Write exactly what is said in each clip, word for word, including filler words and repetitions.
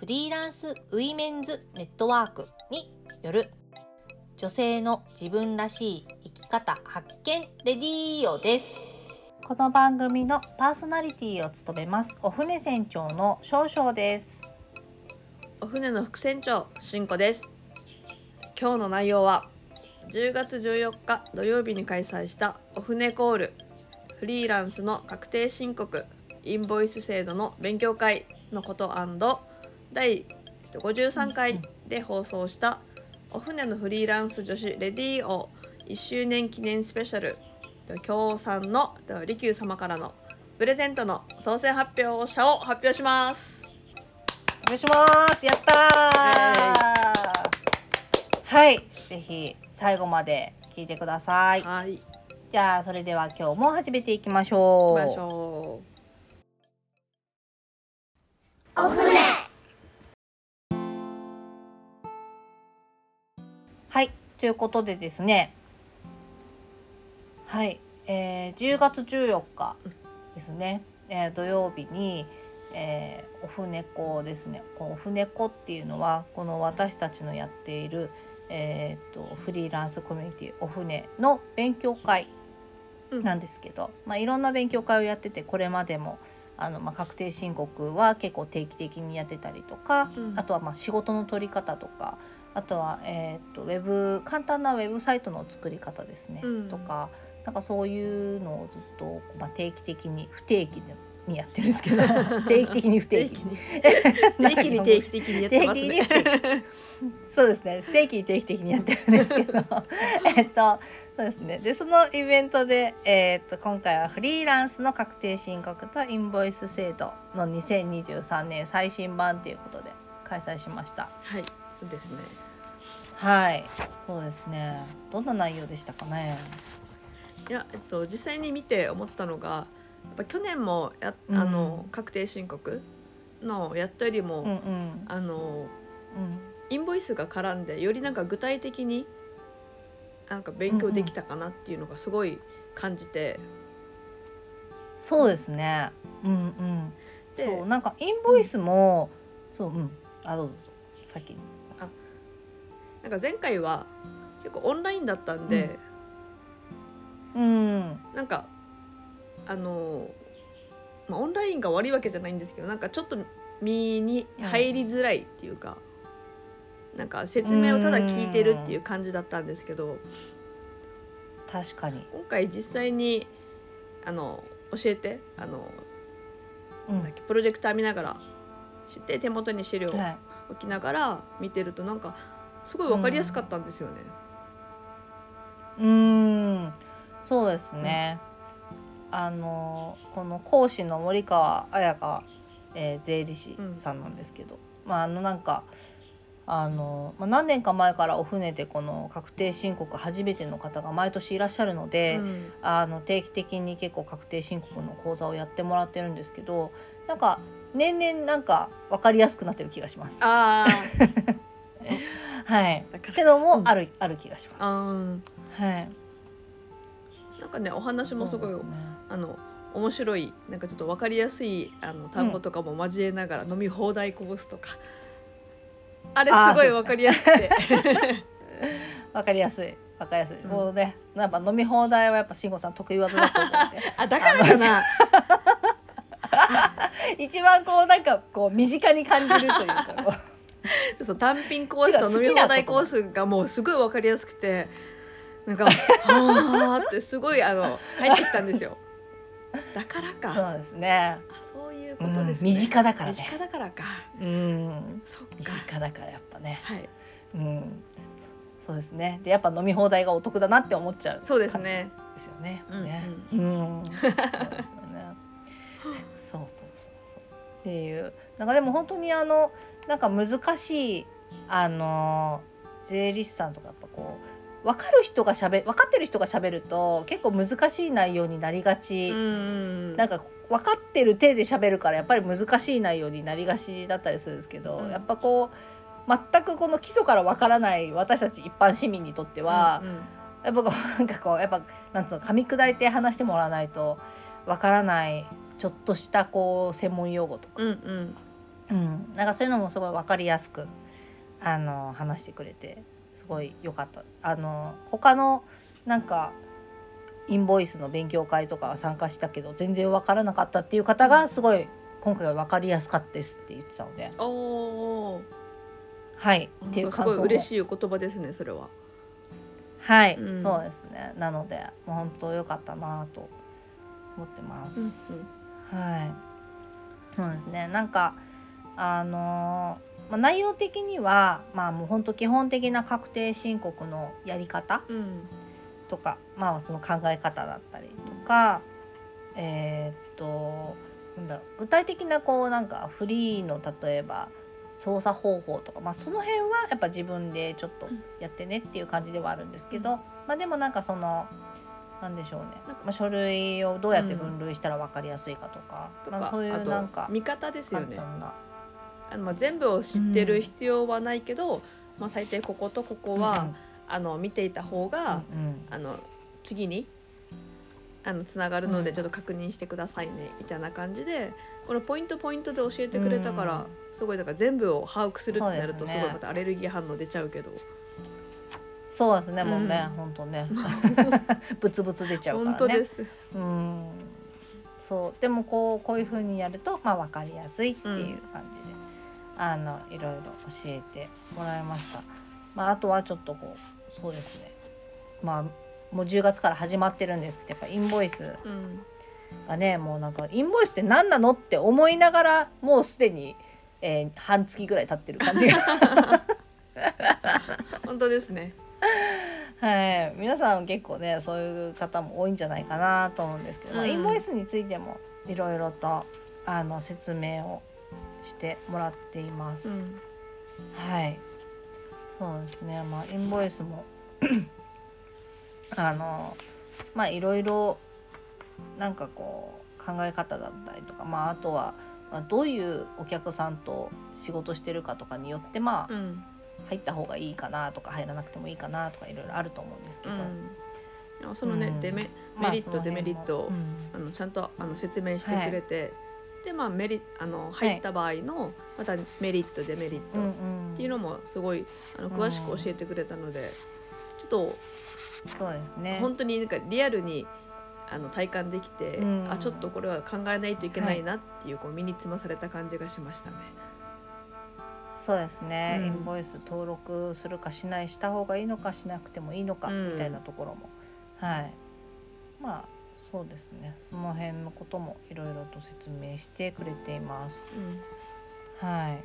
フリーランスウィメンズネットワークによる女性の自分らしい生き方発見レディオです。この番組のパーソナリティを務めますお船船長の少々です。お船の副船長しんこです。今日の内容はじゅうがつじゅうよっか土曜日に開催したお船コールフリーランスの確定申告インボイス制度の勉強会のこと&だいごじゅうさんかいで放送したお船のフリーランス女子レディオいっしゅうねん記念スペシャル、協賛の利休様からのプレゼントの当選発表者を発表します。お願いします。やったー、はい、ぜひ最後まで聞いてください。はい、じゃあそれでは今日も始めていきましょう。行きましょう。お船、はい、ということでですね、はい、えー、じゅうがつじゅうよっかですね、えー、土曜日に、えー、お船子ですね。こうお船子っていうのはこの私たちのやっている、えー、とフリーランスコミュニティお船の勉強会なんですけど、うん、まあ、いろんな勉強会をやってて、これまでもあの、まあ、確定申告は結構定期的にやってたりとか、うん、あとはまあ仕事の取り方とか、あとは、えー、とウェブ簡単なウェブサイトの作り方ですね、うん、とか、なんかそういうのをずっと、まあ、定期的に不定期にやってるんですけど定期的に不定期に定期に定期的にやってますねそうですね、不定期に定期的にやってるんですけどえっとそうですね。でそのイベントで、えー、と今回はフリーランスの確定申告とインボイス制度のにせんにじゅうさんねん最新版ということで開催しました。はい、そうですね。はい、そうですね。どんな内容でしたかね。いや、えっと、実際に見て思ったのが、やっぱ去年もや、うん、あの確定申告のやったよりも、うんうん、あの、うん、インボイスが絡んでよりなんか具体的になんか勉強できたかなっていうのがすごい感じて、うんうん、そうですね、うんうん、でそう、なんかインボイスも、うん、そう、うん、あ、どうぞ先に。なんか前回は結構オンラインだったんで、うんうん、なんかあの、まあ、オンラインが悪いわけじゃないんですけど、なんかちょっと身に入りづらいっていうか、うん、なんか説明をただ聞いてるっていう感じだったんですけど、確かに今回実際にあの教えてあの、うん、なんだっけ、プロジェクター見ながら知って手元に資料を置きながら見てると、なんかすごい分かりやすかったんですよね。うーん、そうですね、うん、あのこの講師の森川彩香、えー、税理士さんなんですけど、うん、まああのなんかあの、まあ、何年か前からお船でこの確定申告初めての方が毎年いらっしゃるので、うん、あの定期的に結構確定申告の講座をやってもらってるんですけど、なんか年々なんか分かりやすくなってる気がします。あーはい、けども、うん、ある、ある気がします。あ、はい、なんかね、お話もすごい、ね、あの面白い、なんかちょっと分かりやすいあの単語とかも交えながら、うん、飲み放題コースとか、あれすごい分かりやすくて、ね、分かりやすい、分かりやすい、うん、こうね、なんか飲み放題はやっぱ慎吾さん得意技だと思ってあ、だからかな一番こうなんかこう身近に感じるというかそう、単品コースと飲み放題コースがもうすごい分かりやすくて、なんかはーってすごいあの入ってきたんですよ。だからか、そうですね、あ、そういうことですね、うん、身近だからね、身近だからか、うん、そっか、身近だからやっぱね、はい、うん、そうですね。でやっぱ飲み放題がお得だなって思っちゃう、そうですね、ですよね、うんうん、そうですよね、そうそうそうそうっていう、なんかでも本当にあのなんか難しいあの税理士さんとかやっぱこう分かる人がしゃべ分かってる人がしゃべると結構難しい内容になりがち、うんなんか分かってる手でしゃべるからやっぱり難しい内容になりがちだったりするんですけど、うん、やっぱこう全くこの基礎から分からない私たち一般市民にとっては、うんうん、やっぱこうなんかこうやっぱなんつうの噛み砕いて話してもらわないと分からないちょっとしたこう専門用語とか、うんうんうん、なんかそういうのもすごい分かりやすくあの話してくれてすごい良かった。あの他のなんかインボイスの勉強会とか参加したけど全然分からなかったっていう方がすごい今回は分かりやすかったですって言ってたので、おはいっていう感想もすごい嬉しいお言葉ですねそれは。はい、うん、そうですね。なのでもう本当良かったなと思ってます、うんうん、はいそうですね。なんかあのーまあ、内容的にはまあもう本当基本的な確定申告のやり方、うんとかまあ、その考え方だったりとか、えー、っとなんだろう具体的なこうなんかフリーの例えば操作方法とか、まあ、その辺はやっぱ自分でちょっとやってねっていう感じではあるんですけど、うんまあ、でもなんかそのなんでしょうねなんか、まあ、書類をどうやって分類したら分かりやすいかとか、うんまあ、そういうなんか見方ですよね。あのまあ全部を知ってる必要はないけど、うんまあ、最低こことここは、うんあの見ていた方が、うんうん、あの次にあのつながるのでちょっと確認してくださいね、うん、みたいな感じでこのポイントポイントで教えてくれたから、うん、すごいだから全部を把握するってなるとすごいまたアレルギー反応出ちゃうけどそうですね、うん、もうね本当ねブツブツ出ちゃうからね本当です、うん、そうでもこう、こういう風にやると、まあ、分かりやすいっていう感じで、うん、あのいろいろ教えてもらいました、まあ、あとはちょっとこうそうですね、まあ、もうじゅうがつから始まってるんですけどやっぱインボイスがね、うん、もうなんかインボイスって何なのって思いながらもうすでに、えー、半月ぐらい経ってる感じが本当ですねはい皆さん結構ねそういう方も多いんじゃないかなと思うんですけど、うんまあ、インボイスについてもいろいろとあの説明をしてもらっています、うん、はいそうですね、まあ、インボイスもあのまあいろいろなんかこう考え方だったりとか、まあ、あとは、まあ、どういうお客さんと仕事してるかとかによってまあ、うん、入った方がいいかなとか入らなくてもいいかなとかいろいろあると思うんですけど、うん、そのね、うん、デメ、メリット、まあ、デメリットを、うん、あのちゃんとあの説明してくれて、はいでまあ、メリあの入った場合のまたメリットデメリットっていうのもすごいあの詳しく教えてくれたのでちょっとそうですね本当になんかリアルにあの体感できて、うん、あちょっとこれは考えないといけないなっていう、はい、こう身につまされた感じがしましたね。そうですね、うん、インボイス登録するかしないした方がいいのかしなくてもいいのかみたいなところも、うん、はいまあそうですねその辺のこともいろいろと説明してくれています、うん、は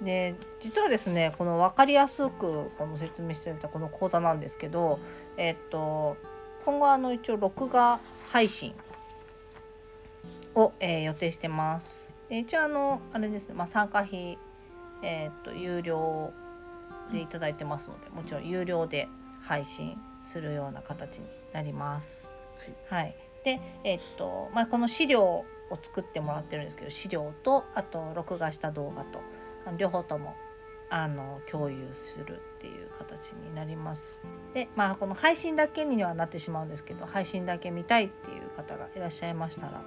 いで実はですねこの分かりやすくこの説明していたこの講座なんですけどえっと今後あの一応録画配信を、えー、予定してます。で一応あのあれですね、まあ、参加費、えー、っと有料でいただいてますのでもちろん有料で配信するような形になります。はいでえーっとまあ、この資料を作ってもらってるんですけど資料とあと録画した動画と両方ともあの共有するっていう形になります。で、まあ、この配信だけにはなってしまうんですけど配信だけ見たいっていう方がいらっしゃいましたら、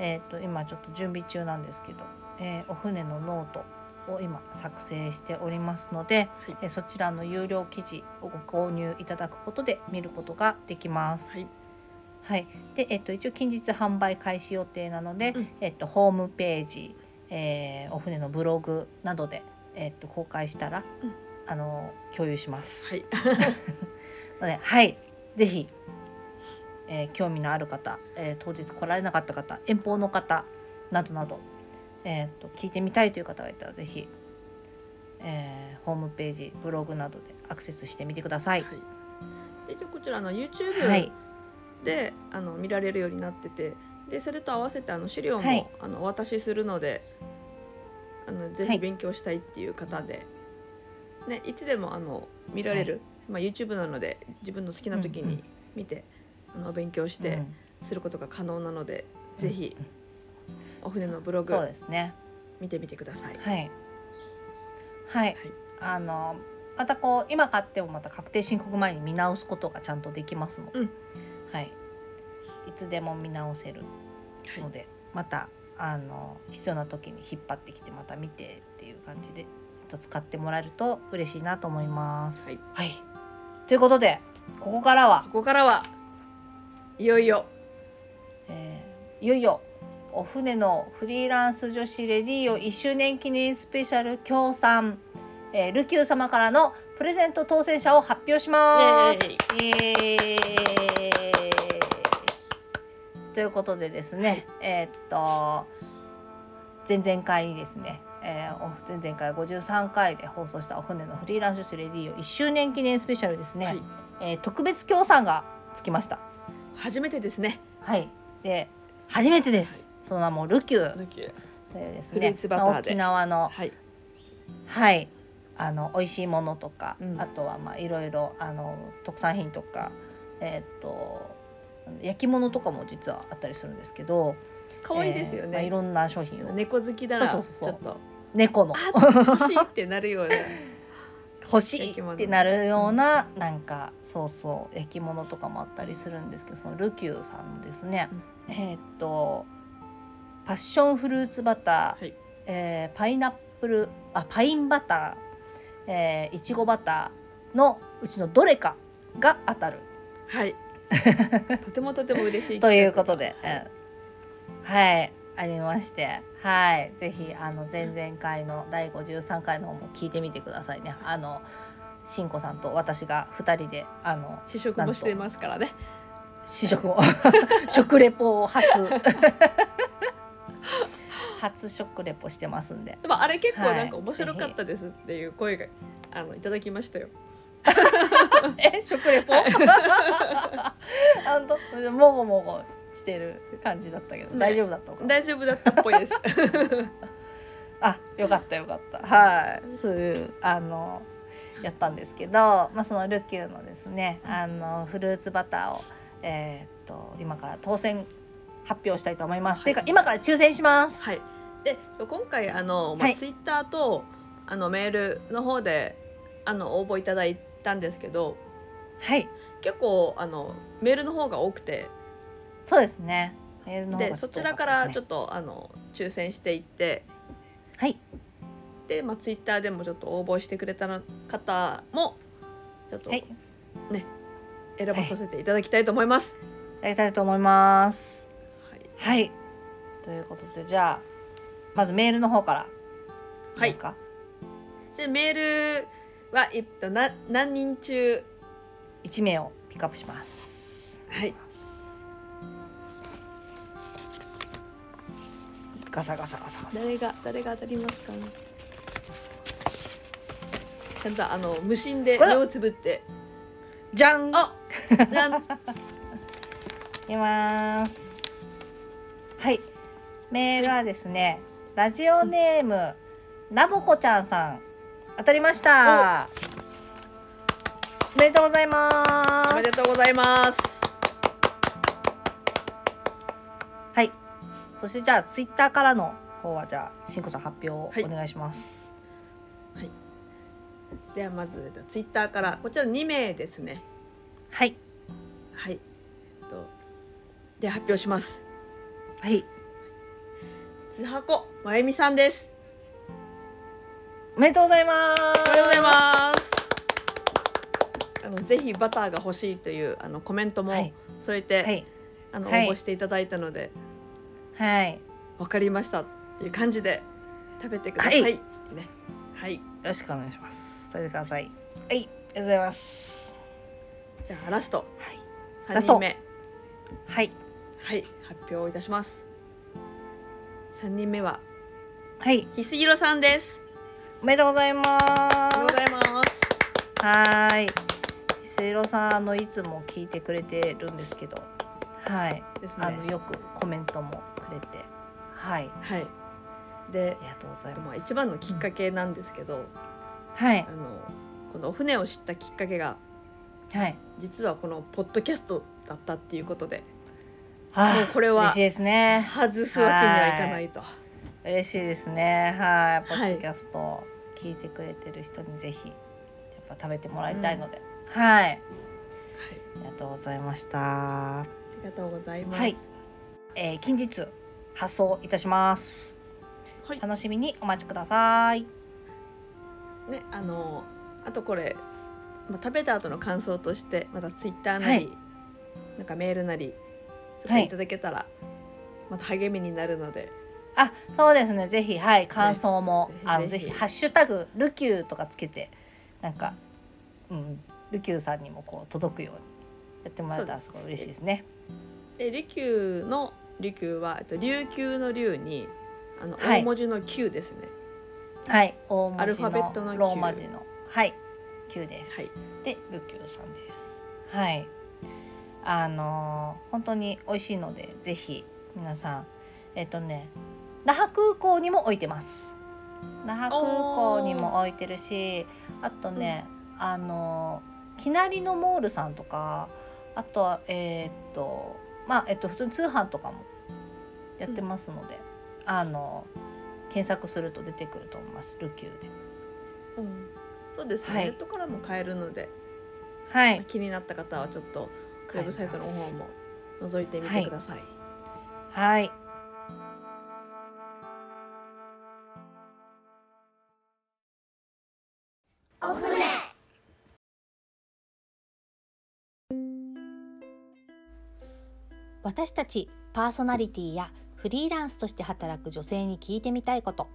えーっと今ちょっと準備中なんですけど、えー、お船のノートを今作成しておりますので、はいえー、そちらの有料記事をご購入いただくことで見ることができます。はいはいでえっと、一応近日販売開始予定なので、うんえっと、ホームページ、えー、お船のブログなどで、えっと、公開したら、うん、あの共有します、はいのではい、ぜひ、えー、興味のある方、えー、当日来られなかった方遠方の方などなど、えー、っと聞いてみたいという方がいたらぜひ、えー、ホームページブログなどでアクセスしてみてください、はい、でじゃあこちらの YouTube、はいであの見られるようになっててでそれと合わせてあの資料も、はい、あのお渡しするのであののぜひ勉強したいっていう方で、はいね、いつでもあの見られる、はいまあ、YouTube なので自分の好きな時に見て、うんうん、あの勉強してすることが可能なので、うん、ぜひお船のブログそうですね見てみてください。はい、はいはい、あのまたこう今買ってもまた確定申告前に見直すことがちゃんとできますので、うんはい、いつでも見直せるので、はい、またあの必要な時に引っ張ってきてまた見てっていう感じで使ってもらえると嬉しいなと思います、はいはい、ということでここからはここからはいよいよ、えー、いよいよお船のフリーランス女子レディーオいっしゅうねん記念スペシャル協賛、えー、ルキュー様からのプレゼント当選者を発表します。イエーイ、イエーイということでですね、えー、っと前々回にですね、えー、前々回ごじゅうさんかいで放送したお船のフリーランス女子レディーオいっしゅうねん記念スペシャルですね、はいえー、特別協賛がつきました。初めてですね、はい、で初めてです、はいその名もルキューというですね、フルーツバターで沖縄の、はいはい、あの美味しいものとか、うん、あとはいろいろ特産品とか、えー、と焼き物とかも実はあったりするんですけど可愛いですよね、えーまあ、いろんな商品を猫好きだらそうそうそうちょっと猫の欲しいってなるような欲しいってなるような、うん、なんかそうそう焼き物とかもあったりするんですけどそのルキューさんですね、うん、えっ、ー、とパッションフルーツバター、はいえー、パイナップルあパインバター、えー、いちごバターのうちのどれかが当たるはいとてもとても嬉しいということで、はいはい、はいありましてはいぜひあの前々回のだいごじゅうさんかいの方も聞いてみてくださいね。あのしんこさんと私がふたりであの試食もしてますからね試食を食レポを初初食レポしてますんででもあれ結構なんか面白かったですっていう声が、はい、あのいただきましたよえ食レポあのもごもごしてる感じだったけど、ね、大丈夫だったのか大丈夫だったっぽいですあよかったよかったはいそういうあのやったんですけど、まあ、そのルキューのですねあのフルーツバターを、えー、っと今から当選発表したいと思います、はい、ていうか今から抽選します、はい、で今回あの、まあはい、ツイッターとあのメールの方であの応募いただいたんですけど、はい、結構あのメールの方が多くてそうですねメールの方が多かったですね。でそちらからちょっとあの抽選していって、はい、で、まあ、ツイッターでもちょっと応募してくれたの方もちょっと、はい、ね選ばさせていただきたいと思います、はい、いただきたいと思いますはいということでじゃあまずメールの方からはいですかでメールは、えっと、な何人中いち名をピックアップしますはいガサガサガサガサ誰が誰が当たりますかねちゃんとあの無心で目をつぶってじゃんあじゃんいきますはい、メールはですね、はい、ラジオネーム、うん、なぼこちゃんさん当たりましたおめでとうございますおめでとうございますはい、そしてじゃあツイッターからの方はじゃあしんこさん発表をお願いしますはい、はい、ではまずツイッターからこちらに名ですねはいはいとで発表しますはい、津箱まゆみさんですおめでとうございますおめでとうございますあのぜひバターが欲しいというあのコメントも添えて、はい、あの応募していただいたのではいわかりましたっていう感じで食べてください、はいねはい、よろしくお願いします食べてくださいはいありがとうございますじゃあラスト、はい、さんにんめはいはい、発表いたします。さんにんめははい、ひすひろさんです。おめでとうございます。おめでとうございます。はい、ひすひろさんあのいつも聞いてくれてるんですけど、はい、ですね、あのよくコメントもくれて、はい、はい、でありがとうございます。まあ、一番のきっかけなんですけど、うん、はい、あのこのお船を知ったきっかけが、はい、実はこのポッドキャストだったっていうことで、はい、もうこれは外すわけにはいかないと。嬉しいですね。はい、ポッドキャスト、はい、聞いてくれてる人にぜひやっぱ食べてもらいたいので、うん、はい、はい、ありがとうございました。ありがとうございます、はい。えー、近日発送いたします、はい、楽しみにお待ちくださいね。あのあとこれ、まあ、食べた後の感想としてまたツイッターなり、はい、なんかメールなりちょっといただけたら、はい、また励みになるので。あ、そうですね、ぜひ、はい、感想も、ね、あのぜひハッシュタグルキューとかつけてなんか、うん、ルキューさんにもこう届くようにやってもらったらすごい嬉しいですね。でルキューのルキューは琉球の琉にあの、はい、大文字のきゅうですね。はい、大文字のアルファベットのきゅう、ローマ字の、はい、きゅうです、はい、でルキューさんです。はい、あのー、本当に美味しいのでぜひ皆さん、えっとね那覇空港にも置いてます。那覇空港にも置いてるし、あとね、うん、あのきなりのモールさんとか、あとはえー、っとまあえっと普通に通販とかもやってますので、うん、あの検索すると出てくると思います。ルキューで、うん、そうですね、はい、ネットからも買えるので、はい、まあ、気になった方はちょっとウェブサイトの方も覗いてみてください。はい、はい。お船。私たちパーソナリティやフリーランスとして働く女性に聞いてみたいこと、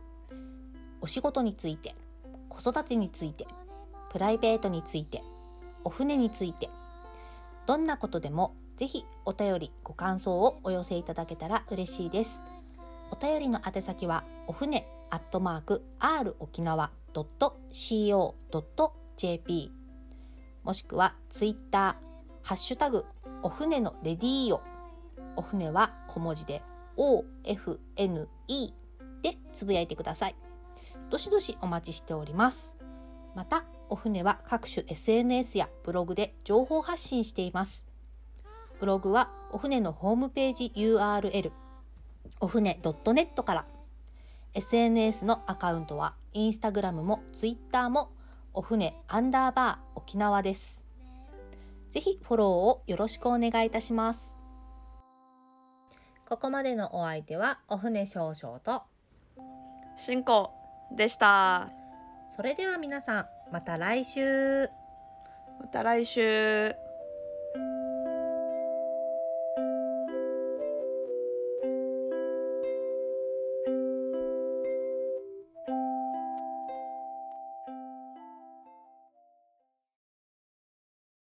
お仕事について、子育てについて、プライベートについて、お船について、どんなことでもぜひお便りご感想をお寄せいただけたら嬉しいです。お便りの宛先はお船アットマーク r 沖縄.co.jp もしくはツイッターハッシュタグお船のレディーよ。お船は小文字で オーエフエヌイー でつぶやいてください。どしどしお待ちしております。またお船は各種 エスエヌエス やブログで情報発信しています。ブログはお船のホームページ ユーアールエル お船 .net から、エスエヌエス のアカウントはインスタグラムもツイッターもお船アンダーバー沖縄です。ぜひフォローをよろしくお願いいたします。ここまでのお相手はお船少々と進行でした。それでは皆さんまた来週。また来週。